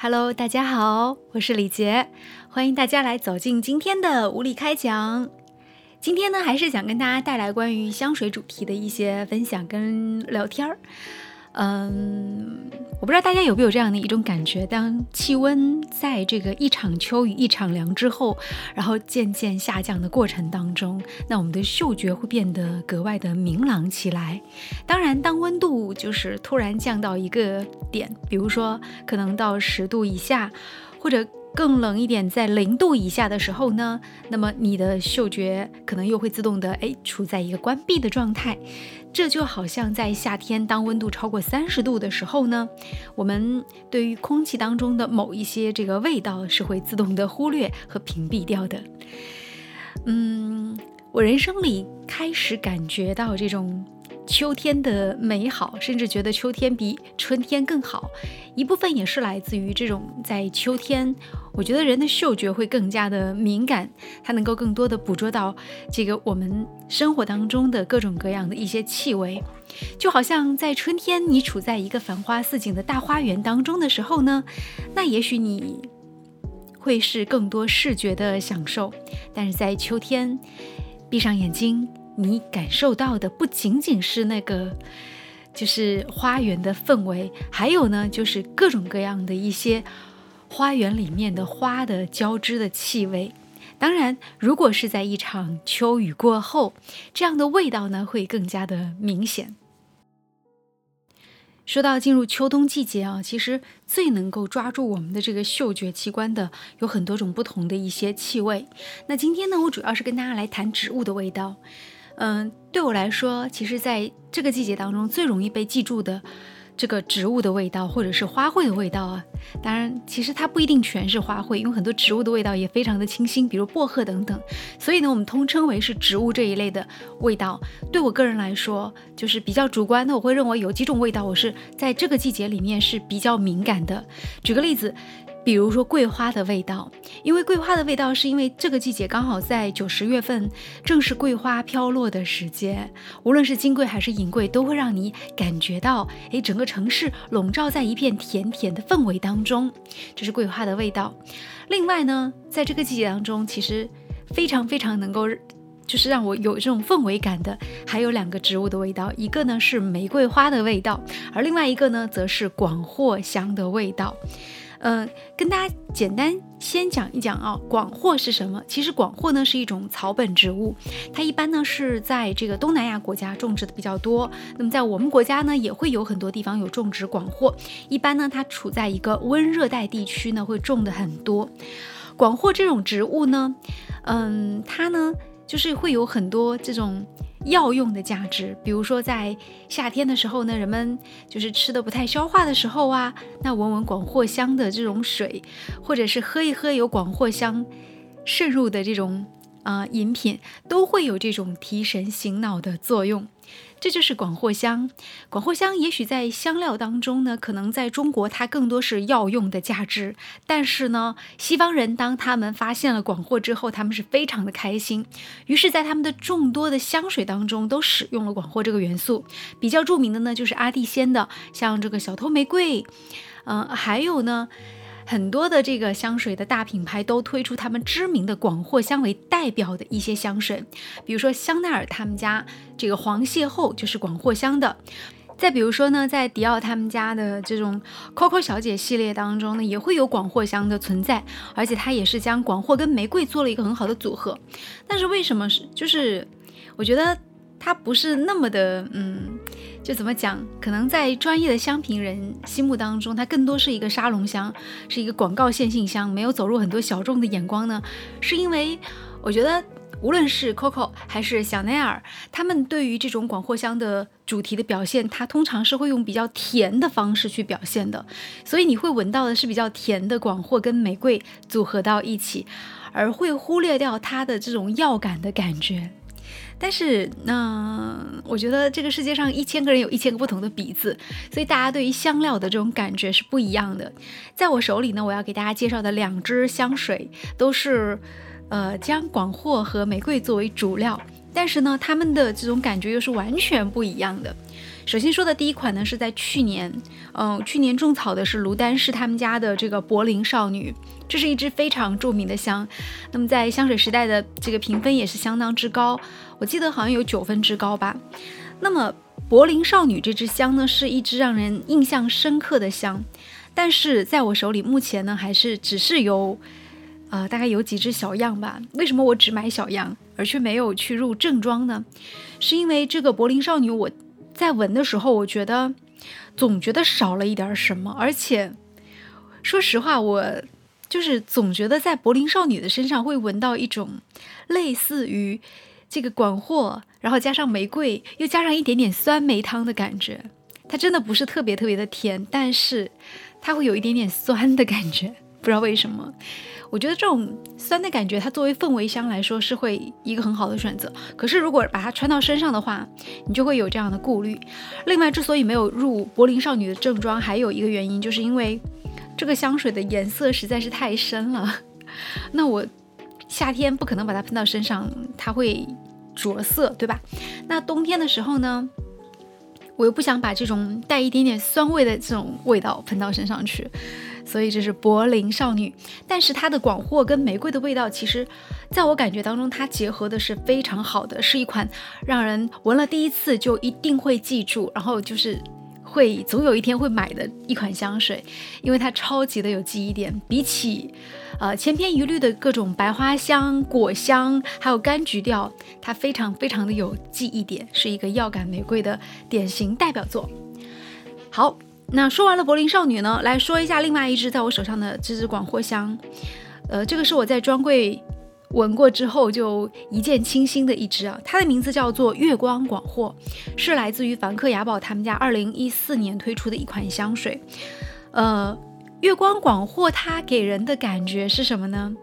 Hello， 大家好，我是李杰，欢迎大家来走进今天的无理开讲。今天呢，还是想跟大家带来关于香水主题的一些分享跟聊天。我不知道大家有没有这样的一种感觉，当气温在这个一场秋雨一场凉之后，然后渐渐下降的过程当中，那我们的嗅觉会变得格外的明朗起来。当然，当温度就是突然降到一个点，比如说可能到10度以下，或者更冷一点，在0度以下的时候呢，那么你的嗅觉可能又会自动的处在一个关闭的状态。这就好像在夏天，当温度超过30度的时候呢，我们对于空气当中的某一些这个味道是会自动的忽略和屏蔽掉的。我人生里开始感觉到这种秋天的美好，甚至觉得秋天比春天更好，一部分也是来自于这种在秋天，我觉得人的嗅觉会更加的敏感，它能够更多的捕捉到这个我们生活当中的各种各样的一些气味。就好像在春天，你处在一个繁花似锦的大花园当中的时候呢，那也许你会是更多视觉的享受，但是在秋天，闭上眼睛，你感受到的不仅仅是那个就是花园的氛围，还有呢就是各种各样的一些花园里面的花的交织的气味。当然，如果是在一场秋雨过后，这样的味道呢会更加的明显。说到进入秋冬季节啊，其实最能够抓住我们的这个嗅觉器官的有很多种不同的一些气味。那今天呢，我主要是跟大家来谈植物的味道。对我来说，其实在这个季节当中最容易被记住的这个植物的味道，或者是花卉的味道啊。当然，其实它不一定全是花卉，因为很多植物的味道也非常的清新，比如薄荷等等。所以呢，我们通称为是植物这一类的味道。对我个人来说，就是比较主观的，我会认为有几种味道我是在这个季节里面是比较敏感的。举个例子，比如说桂花的味道，因为桂花的味道是因为这个季节刚好在9、10月份，正是桂花飘落的时节，无论是金桂还是银桂，都会让你感觉到整个城市笼罩在一片甜甜的氛围当中，这是桂花的味道。另外呢，在这个季节当中，其实非常非常能够就是让我有这种氛围感的还有2个植物的味道，一个呢是玫瑰花的味道，而另外一个呢则是广藿香的味道。跟大家简单先讲一讲啊，广藿是什么？其实广藿呢是一种草本植物，它一般呢是在这个东南亚国家种植的比较多。那么在我们国家呢，也会有很多地方有种植广藿。一般呢，它处在一个温热带地区呢，会种的很多。广藿这种植物呢，它呢就是会有很多这种药用的价值，比如说在夏天的时候呢，人们就是吃的不太消化的时候啊，那闻闻广藿香的这种水，或者是喝一喝有广藿香渗入的这种饮品，都会有这种提神醒脑的作用。这就是广藿香。广藿香也许在香料当中呢，可能在中国它更多是药用的价值，但是呢，西方人当他们发现了广藿之后，他们是非常的开心，于是在他们的众多的香水当中都使用了广藿这个元素。比较著名的呢，就是阿蒂仙的，像这个小偷玫瑰，还有呢很多的这个香水的大品牌都推出他们知名的广藿香为代表的一些香水，比如说香奈儿他们家这个黄邂逅就是广藿香的。再比如说呢，在迪奥他们家的这种 Coco 小姐系列当中呢，也会有广藿香的存在，而且它也是将广藿跟玫瑰做了一个很好的组合。但是为什么就是我觉得它不是那么的就怎么讲，可能在专业的香评人心目当中，它更多是一个沙龙香，是一个广告线性香，没有走入很多小众的眼光呢，是因为我觉得无论是 Coco 还是香奈儿，他们对于这种广藿香的主题的表现，它通常是会用比较甜的方式去表现的，所以你会闻到的是比较甜的广藿跟玫瑰组合到一起，而会忽略掉它的这种药感的感觉。但是我觉得这个世界上1000个人有1000个不同的鼻子，所以大家对于香料的这种感觉是不一样的。在我手里呢，我要给大家介绍的2支香水都是将广藿和玫瑰作为主料，但是呢他们的这种感觉又是完全不一样的。首先说的第一款呢是在去年，去年种草的是卢丹氏他们家的这个柏林少女，这是一支非常著名的香，那么在香水时代的这个评分也是相当之高，我记得好像有9分之高吧。那么柏林少女这支香呢是一支让人印象深刻的香，但是在我手里目前呢还是只是有大概有几支小样吧。为什么我只买小样而却没有去入正装呢？是因为这个柏林少女我在闻的时候，我觉得总觉得少了一点什么，而且说实话我就是总觉得在柏林少女的身上会闻到一种类似于这个广藿然后加上玫瑰又加上一点点酸梅汤的感觉。它真的不是特别特别的甜，但是它会有一点点酸的感觉，不知道为什么。我觉得这种酸的感觉它作为氛围香来说是会一个很好的选择，可是如果把它穿到身上的话你就会有这样的顾虑。另外之所以没有入柏林少女的正装还有一个原因，就是因为这个香水的颜色实在是太深了，那我夏天不可能把它喷到身上，它会着色对吧。那冬天的时候呢我又不想把这种带一点点酸味的这种味道喷到身上去，所以这是柏林少女。但是它的广藿跟玫瑰的味道其实在我感觉当中它结合的是非常好的，是一款让人闻了第一次就一定会记住，然后就是会总有一天会买的一款香水，因为它超级的有记忆点。比起千篇一律的各种白花香果香还有柑橘调，它非常非常的有记忆点，是一个药感玫瑰的典型代表作。好，那说完了柏林少女呢，来说一下另外一支在我手上的这支广藿香，这个是我在专柜闻过之后就一见倾心的一支啊，它的名字叫做月光广藿，是来自于梵克雅宝他们家2014年推出的一款香水。月光广藿它给人的感觉是什么呢？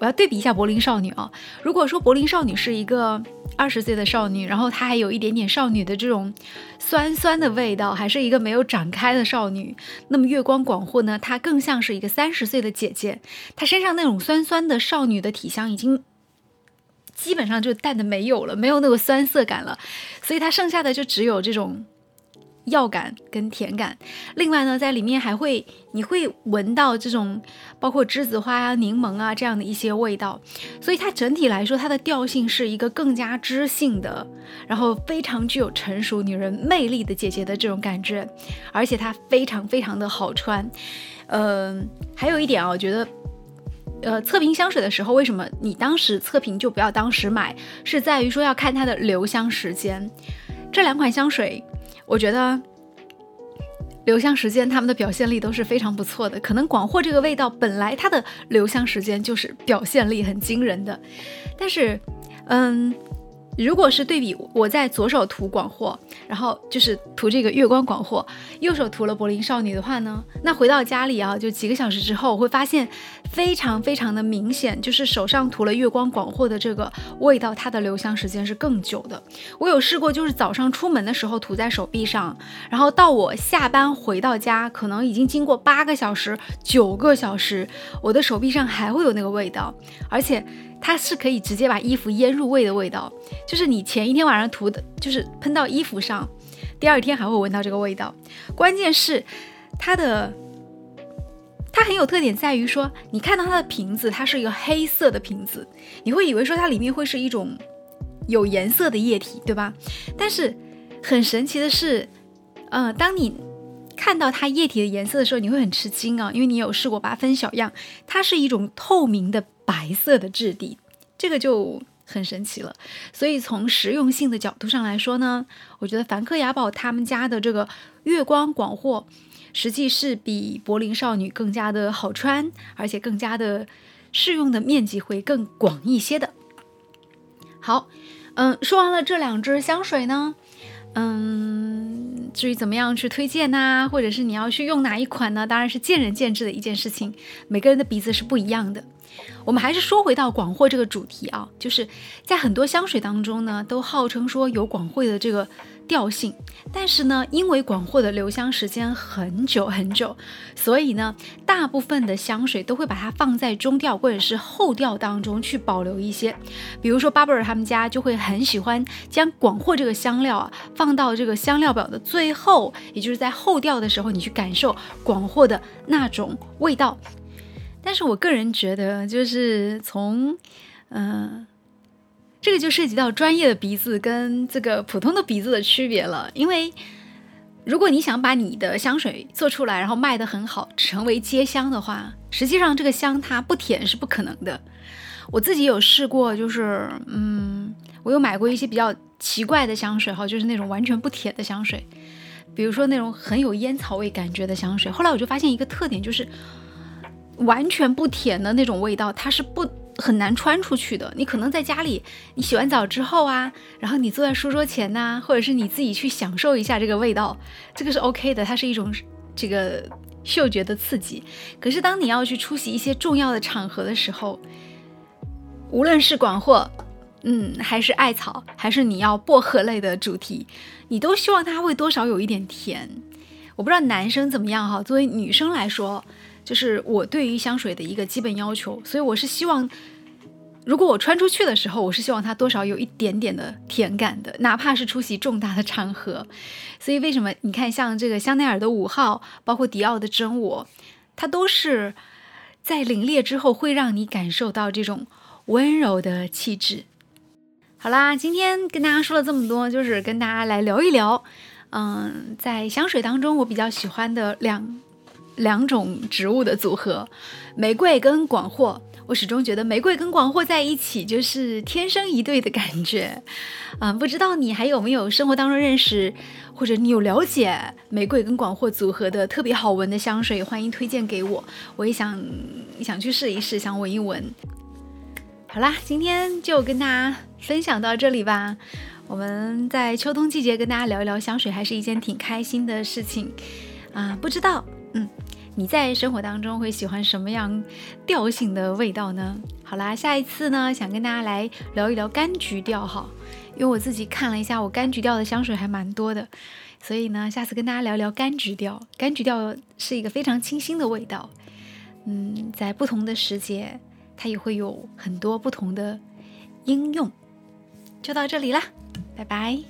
我要对比一下柏林少女啊。如果说柏林少女是一个20岁的少女，然后她还有一点点少女的这种酸酸的味道，还是一个没有长开的少女，那么月光广藿呢，她更像是一个30岁的姐姐，她身上那种酸酸的少女的体香已经基本上就淡的没有了，没有那个酸涩感了，所以她剩下的就只有这种药感跟甜感。另外呢在里面还会你会闻到这种包括栀子花啊柠檬啊这样的一些味道，所以它整体来说它的调性是一个更加知性的，然后非常具有成熟女人魅力的姐姐的这种感觉，而且它非常非常的好穿。还有一点啊，我觉得测评香水的时候，为什么你当时测评就不要当时买，是在于说要看它的留香时间。这两款香水我觉得留香时间他们的表现力都是非常不错的，可能广藿这个味道本来它的留香时间就是表现力很惊人的，但是如果是对比我在左手涂广藿，然后就是涂这个月光广藿，右手涂了柏林少女的话呢，那回到家里啊，就几个小时之后我会发现非常非常的明显，就是手上涂了月光广藿的这个味道它的留香时间是更久的。我有试过就是早上出门的时候涂在手臂上，然后到我下班回到家可能已经经过8个小时9个小时，我的手臂上还会有那个味道，而且它是可以直接把衣服腌入味的味道，就是你前一天晚上涂的就是喷到衣服上，第二天还会闻到这个味道。关键是它很有特点在于说，你看到它的瓶子它是一个黑色的瓶子，你会以为说它里面会是一种有颜色的液体对吧，但是很神奇的是当你看到它液体的颜色的时候你会很吃惊啊，因为你有试过把它分小样，它是一种透明的白色的质地，这个就很神奇了。所以从实用性的角度上来说呢，我觉得梵克雅宝他们家的这个月光广藿实际是比柏林少女更加的好穿，而且更加的适用的面积会更广一些的。好，说完了这两支香水呢，至于怎么样去推荐啊，或者是你要去用哪一款呢，当然是见仁见智的一件事情，每个人的鼻子是不一样的。我们还是说回到广藿这个主题啊，就是在很多香水当中呢，都号称说有广藿的这个调性，但是呢，因为广藿的留香时间很久很久，所以呢，大部分的香水都会把它放在中调或者是后调当中去保留一些。比如说巴贝尔他们家就会很喜欢将广藿这个香料啊放到这个香料表的最后，也就是在后调的时候，你去感受广藿的那种味道。但是我个人觉得，就是从这个就涉及到专业的鼻子跟这个普通的鼻子的区别了。因为如果你想把你的香水做出来，然后卖得很好，成为街香的话，实际上这个香它不甜是不可能的。我自己有试过，就是我有买过一些比较奇怪的香水哈，就是那种完全不甜的香水，比如说那种很有烟草味感觉的香水。后来我就发现一个特点，就是完全不甜的那种味道，它是很难穿出去的。你可能在家里，你洗完澡之后啊，然后你坐在书桌前呐，或者是你自己去享受一下这个味道，这个是 OK 的，它是一种这个嗅觉的刺激。可是当你要去出席一些重要的场合的时候，无论是广藿，还是艾草，还是你要薄荷类的主题，你都希望它会多少有一点甜。我不知道男生怎么样哈，作为女生来说，就是我对于香水的一个基本要求，所以我是希望，如果我穿出去的时候，我是希望它多少有一点点的甜感的，哪怕是出席重大的场合。所以为什么你看像这个香奈儿的5号，包括迪奥的真我，它都是在凛冽之后会让你感受到这种温柔的气质。好啦，今天跟大家说了这么多，就是跟大家来聊一聊，在香水当中我比较喜欢的两种植物的组合，玫瑰跟广藿。我始终觉得玫瑰跟广藿在一起就是天生一对的感觉。不知道你还有没有生活当中认识，或者你有了解玫瑰跟广藿组合的特别好闻的香水，欢迎推荐给我，我也想去试一试，想闻一闻。好啦，今天就跟大家分享到这里吧。我们在秋冬季节跟大家聊一聊香水，还是一件挺开心的事情不知道你在生活当中会喜欢什么样调性的味道呢？好啦，下一次呢，想跟大家来聊一聊柑橘调哈，因为我自己看了一下，我柑橘调的香水还蛮多的，所以呢，下次跟大家聊聊柑橘调。柑橘调是一个非常清新的味道，在不同的时节，它也会有很多不同的应用。就到这里啦，拜拜。